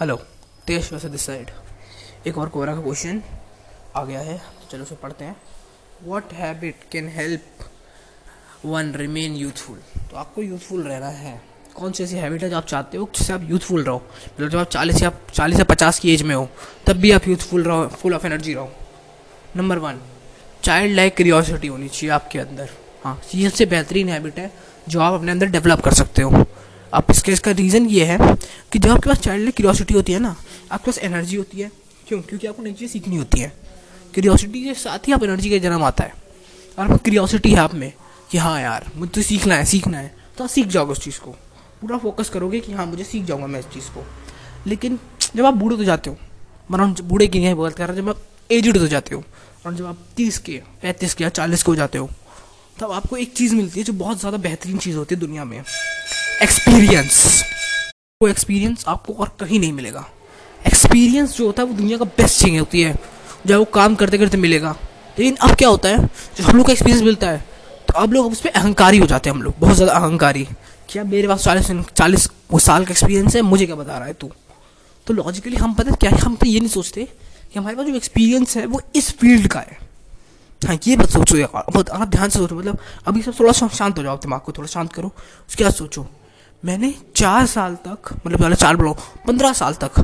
Hello तेज वैसे this side एक और कोरा का क्वेश्चन आ गया है, चलो उसे पढ़ते हैं। What habit can help one remain youthful. तो आपको यूथफुल रहना है, कौन सी ऐसी हैबिट है जो आप चाहते हो जिससे आप यूथफुल रहो। मतलब जब आप 40 या 50 की एज में हो तब भी आप यूथफुल रहो, फुल ऑफ एनर्जी रहो। नंबर 1, चाइल्ड लाइक क्यूरियोसिटी होनी चाहिए आपके अंदर। हाँ, ये सबसे बेहतरीन हैबिट है जो आप अपने अंदर डेवलप कर सकते हो। आप इसका रीज़न ये है कि जब आपके पास चाइल्ड लाइक क्यूरियोसिटी होती है ना, आपके पास एनर्जी होती है। क्यों? क्योंकि आपको नई चीज़ें सीखनी होती है। क्यूरियोसिटी के साथ ही आप एनर्जी का जन्म आता है। और क्यूरियोसिटी है आप में कि हाँ यार मुझे तो सीखना है, तो आप सीख जाओगे उस चीज़ को, पूरा फोकस करोगे कि हाँ मुझे सीख जाऊँगा मैं इस चीज़ को। लेकिन जब आप बूढ़े तो जाते हो, वरना बूढ़े की नहीं बात कर रहा, जब आप एजड हो जाते हो और जब आप 30 के 35 के या 40 के हो जाते हो, तब आपको एक चीज़ मिलती है जो बहुत ज़्यादा बेहतरीन चीज़ होती है दुनिया में, एक्सपीरियंस। वो एक्सपीरियंस आपको और कहीं नहीं मिलेगा। एक्सपीरियंस जो होता है वो दुनिया का बेस्ट चीज़ होती है, जो वो काम करते करते मिलेगा। लेकिन अब क्या होता है, जो हम लोग का एक्सपीरियंस मिलता है तो अब लोग उस पर अहंकारी हो जाते हैं। हम लोग बहुत ज़्यादा अहंकारी, क्या मेरे पास 40 साल का एक्सपीरियंस है, मुझे क्या बता रहा है तू। तो लॉजिकली हम पता क्या है, हम तो ये नहीं सोचते कि हमारे पास जो एक्सपीरियंस है वो इस फील्ड का है। हाँ, ये बात सोचो यार, बहुत आप ध्यान से सोचो। मतलब अभी सब थोड़ा शांत हो जाओ, दिमाग को थोड़ा शांत करो, उसके बाद सोचो मैंने 4 साल तक, मतलब पहले 15 साल तक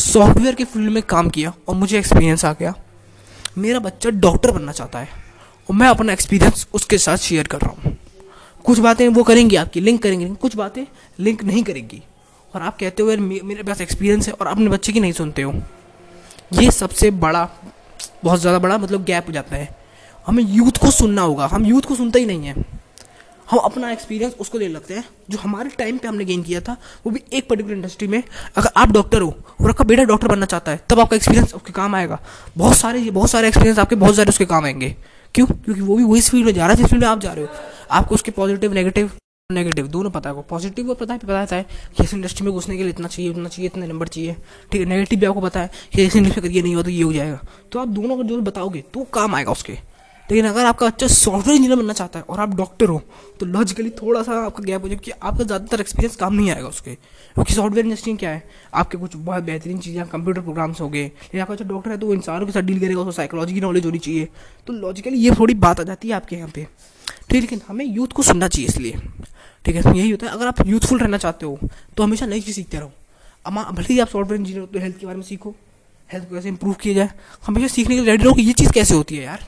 सॉफ्टवेयर के फील्ड में काम किया और मुझे एक्सपीरियंस आ गया। मेरा बच्चा डॉक्टर बनना चाहता है और मैं अपना एक्सपीरियंस उसके साथ शेयर कर रहा हूँ। कुछ बातें वो करेंगी, आपकी लिंक करेंगी, कुछ बातें लिंक नहीं करेंगी। और आप कहते हो यार मेरे पास एक्सपीरियंस है और अपने बच्चे की नहीं सुनते हो। ये सबसे बड़ा, बहुत ज़्यादा बड़ा मतलब गैप हो जाता है। हमें यूथ को सुनना होगा, हम यूथ को सुनते ही नहीं है। हम अपना एक्सपीरियंस उसको ले लगते हैं जो हमारे टाइम पे हमने गेन किया था, वो भी एक पर्टिकुलर इंडस्ट्री में। अगर आप डॉक्टर हो और आपका बेटा डॉक्टर बनना चाहता है, तब आपका एक्सपीरियंस उसके काम आएगा। बहुत सारे एक्सपीरियंस आपके बहुत सारे उसके काम आएंगे। क्यों? क्योंकि वो भी वही फील्ड में जा रहा है जिस फील्ड में आप जा रहे हो। आपको उसके पॉजिटिव नेगेटिव दोनों पता है। पॉजिटिव को पता है कि इस इंडस्ट्री में घुसने के लिए इतना चाहिए, उतना चाहिए, इतने नंबर चाहिए, ठीक है। नेगेटिव भी आपको पता है कि इस इंडस्ट्री में करिए नहीं हो तो ये हो जाएगा। तो आप दोनों को जो बताओगे तो काम आएगा उसके। लेकिन अगर आपका अच्छा सॉफ्टवेयर इंजीनियर बनना चाहता है और आप डॉक्टर हो, तो लॉजिकली थोड़ा सा आपका गैप हो जाए कि आपका ज़्यादातर एक्सपीरियंस काम नहीं आएगा उसके। क्योंकि सॉफ्टवेयर इंडस्ट्री में क्या है, आपके कुछ बहुत बेहतरीन चीज़ें, कंप्यूटर प्रोग्राम्स हो गए। लेकिन आपका जो डॉक्टर है तो वो इंसानों के साथ डील करेगा, उसको साइकोलॉजी की नॉलेज होनी चाहिए। तो लॉजिकली ये थोड़ी बात आ जाती है आपके यहाँ पे, ठीक है। लेकिन हमें यूथ को सुनना चाहिए इसलिए, ठीक है। यही होता है, अगर आप यूथफुल रहना चाहते हो तो हमेशा नई चीज़ सीखते रहो। भले ही आप सॉफ्टवेयर इंजीनियर हो तो हेल्थ के बारे में सीखो, हेल्थ को कैसे इंप्रूव किया जाए। हमेशा सीखने के लिए रेडी रहो कि ये चीज़ कैसे होती है यार,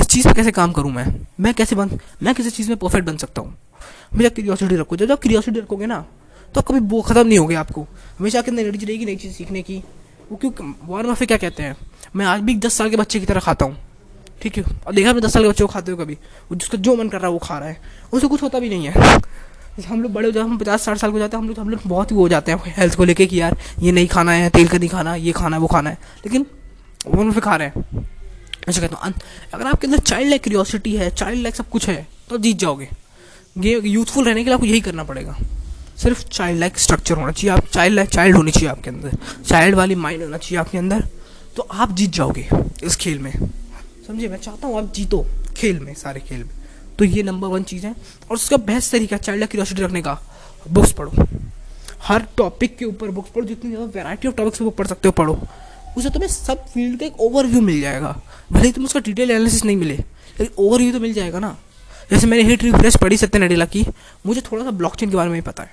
इस चीज़ पे कैसे काम करूँ, मैं किसी चीज़ में परफेक्ट बन सकता हूँ। हमेशा क्यूरियोसिटी रखो। जब आप क्यूरियोसिटी रखोगे ना तो कभी वो ख़त्म नहीं होगी। आपको हमेशा आपके अंदर एनर्जी रहेगी नई चीज़ सीखने की। वो क्यों वार में क्या कहते हैं, मैं आज भी 10 साल के बच्चे की तरह खाता हूँ, ठीक है। और देखा मैं 10 साल के बच्चे को खाते हो, कभी जिसका जो मन कर रहा है वो खा रहा है, उनसे कुछ होता भी नहीं है। हम लोग बड़े हो जाते हैं, हम 50-60 साल को जाते हैं, हम लोग बहुत ही हो जाते हैं हेल्थ को लेकर कि यार ये नहीं खाना है, तेल का नहीं खाना, ये खाना है, वो खाना है, लेकिन वो उनसे खा रहे हैं। ऐसा कहता हूँ, अगर आपके अंदर चाइल्ड लाइक क्यूरियोसिटी है, चाइल्ड लाइक सब कुछ है, तो जीत जाओगे। ये यूथफुल रहने के लिए आपको यही करना पड़ेगा। सिर्फ चाइल्ड लाइक स्ट्रक्चर होना चाहिए, आप चाइल्ड होनी चाहिए आपके अंदर, चाइल्ड वाली माइंड होना चाहिए आपके अंदर, तो आप जीत जाओगे इस खेल में। समझे? मैं चाहता हूँ आप जीतो खेल में, सारे खेल में। तो ये नंबर 1 चीज़ है। और उसका बेस्ट तरीका चाइल्ड लाइक क्यूरियोसिटी रखने का, बुक्स पढ़ो। हर टॉपिक के ऊपर बुक्स पढ़ो, जितनी ज़्यादा वैरायटी ऑफ टॉपिक्स बुक पढ़ सकते हो पढ़ो। उसे तुम्हें सब फील्ड का एक ओवरव्यू मिल जाएगा। भले ही तुम्हें उसका डिटेल एनालिसिस नहीं मिले, लेकिन ओवरव्यू तो मिल जाएगा ना। जैसे मैंने हिट रिफ्रेश पढ़ी सत्य नडेला की, मुझे थोड़ा सा ब्लॉकचेन के बारे में पता है।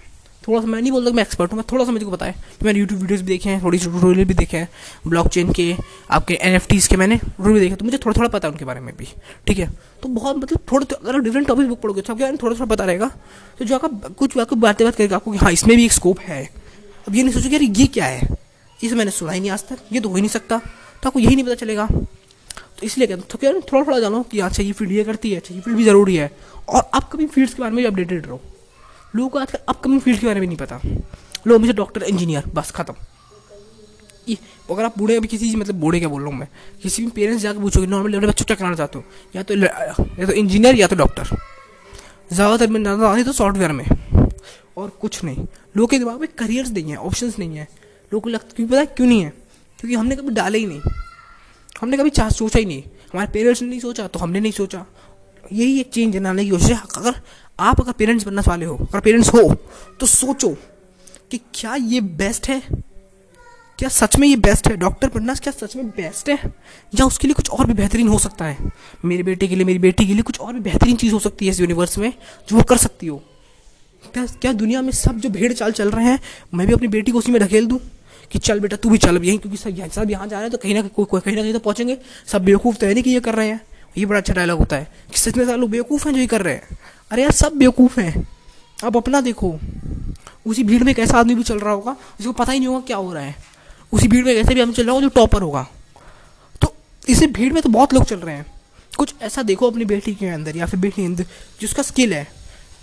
थोड़ा सा, मैं नहीं बोलता मैं एक्सपर्ट हूँ, मैं थोड़ा सा मुझे पता है। तो मैंने यूट्यूब वीडियोज़ भी देखे हैं, थोड़ी सी ट्यूटोरियल भी देखे हैं ब्लॉकचेन के, आपके NFTs के मैंने भी देखे, तो मुझे थोड़ा पता है उनके बारे में भी, ठीक है। तो बहुत मतलब थोड़ा, अगर डिफरेंट टॉपिक बुक पढ़ोगे तो आपको थोड़ा पता रहेगा। तो जो आपका कुछ आपको बात करेगा आपको कि हाँ इसमें भी एक स्कोप है। अब ये नहीं सोचो कि यार ये क्या है, इसे मैंने सुना ही नहीं आज तक, ये तो हो ही नहीं सकता, तो आपको यही नहीं पता चलेगा। तो इसलिए कहते हैं थोड़ा जानो कि अच्छा ये फील्ड ये करती है, अच्छा ये फील्ड भी ज़रूरी है। और अपकमिंग फील्ड्स के बारे में भी अपडेटेड रहो। लोगों को आजकल अपकमिंग फील्ड के बारे में नहीं पता, लोग मुझे डॉक्टर इंजीनियर बस ख़त्म। अगर आप बूढ़े अभी किसी, मतलब बूढ़े क्या बोल रहा हूँ मैं, किसी भी पेरेंट्स जाकर पूछोगे नॉर्मली अपने बच्चों क्या करना चाहते हो, या तो इंजीनियर या तो डॉक्टर, ज़्यादातर में नहीं तो सॉफ्टवेयर में, और कुछ नहीं। लोगों के दिमाग में करियर्स नहीं है, ऑप्शंस नहीं है। लोगों को लगता क्यों, पता है क्यों नहीं है, क्योंकि हमने कभी डाले ही नहीं, हमने कभी सोचा ही नहीं, हमारे पेरेंट्स ने नहीं सोचा तो हमने नहीं सोचा। यही एक चेंज लाने की कोशिश है। अगर पेरेंट्स बनने वाले हो, अगर पेरेंट्स हो तो सोचो कि क्या ये बेस्ट है, क्या सच में ये बेस्ट है? डॉक्टर बनना क्या सच में बेस्ट है, या उसके लिए कुछ और भी बेहतरीन हो सकता है? मेरे बेटे के लिए, मेरी बेटी के लिए कुछ और भी बेहतरीन चीज़ हो सकती है इस यूनिवर्स में जो वो कर सकती हो। क्या दुनिया में सब जो भेड़ चाल चल रहे हैं, मैं भी अपनी बेटी को उसी में ढकेल दूँ कि चल बेटा तू भी चल यहीं, क्योंकि सब यहाँ जा रहे हैं तो कहीं ना कहीं तो पहुँचेंगे। सब बेवकूफ़ तो है नहीं कि ये कर रहे हैं। ये बड़ा अच्छा डायलॉग होता है कि सच में सारे लोग बेवकूफ़ हैं जो ये कर रहे हैं। अरे यार सब बेवकूफ़ हैं। अब अपना देखो, उसी भीड़ में एक ऐसा आदमी भी चल रहा होगा जिसको पता ही नहीं होगा क्या हो रहा है। उसी भीड़ में एक ऐसा भी आदमी चल रहा होगा जो टॉपर होगा। तो इसी भीड़ में तो बहुत लोग चल रहे हैं। कुछ ऐसा देखो अपनी बेटी के अंदर या फिर बेटी के अंदर जिसका स्किल है,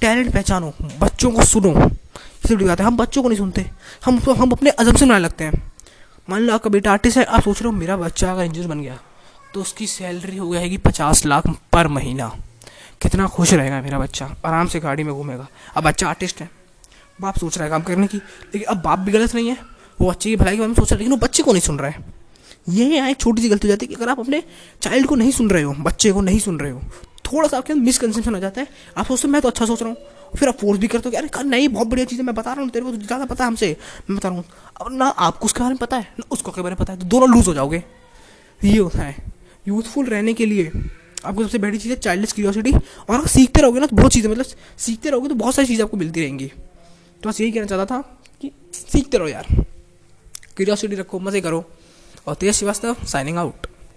टैलेंट पहचानो, बच्चों को सुनो। सिर्फ दिखाते हैं, हम बच्चों को नहीं सुनते, हम अपने अजम्पशन बनाने लगते हैं। मान लो आपका बेटा आर्टिस्ट है, आप सोच रहे हो मेरा बच्चा अगर इंजीनियर बन गया तो उसकी सैलरी हो जाएगी 50 लाख पर महीना, कितना खुश रहेगा मेरा बच्चा, आराम से गाड़ी में घूमेगा। अब बच्चा आर्टिस्ट है, बाप सोच रहा है काम करने की, लेकिन अब बाप भी गलत नहीं है, वो बच्चे की भलाई के बारे में सोच रहा है, लेकिन वो बच्चे को नहीं सुन रहा है। यही यहाँ एक छोटी सी गलती हो जाती है कि अगर आप अपने चाइल्ड को नहीं सुन रहे हो, बच्चे को नहीं सुन रहे हो, थोड़ा सा आपके अंदर मिसकंसेप्शन हो जाता है। आप सोचते हो मैं तो अच्छा सोच रहा हूँ, फिर आप फोर्स भी करते हो कि अरे नहीं बहुत बढ़िया चीज़ है, मैं बता रहा हूँ तेरे को, तो ज़्यादा पता है हमसे, मैं बता रहा हूँ। अब ना आपको उसके बारे में पता है ना उसको उसके बारे में पता है, तो दोनों लूज़ हो जाओगे। ये होता है यूथफुल रहने के लिए आपको सबसे बड़ी चीज़ है चाइल्डलेस क्यूरियोसिटी, और अगर सीखते रहोगे ना तो बहुत चीज़ें, मतलब सीखते रहोगे तो बहुत सारी चीज़ें आपको मिलती रहेंगी। तो बस यही कहना चाहता था कि सीखते रहो यार, क्यूरियोसिटी रखो, मज़े करो। और तेज श्रीवास्तव साइनिंग आउट।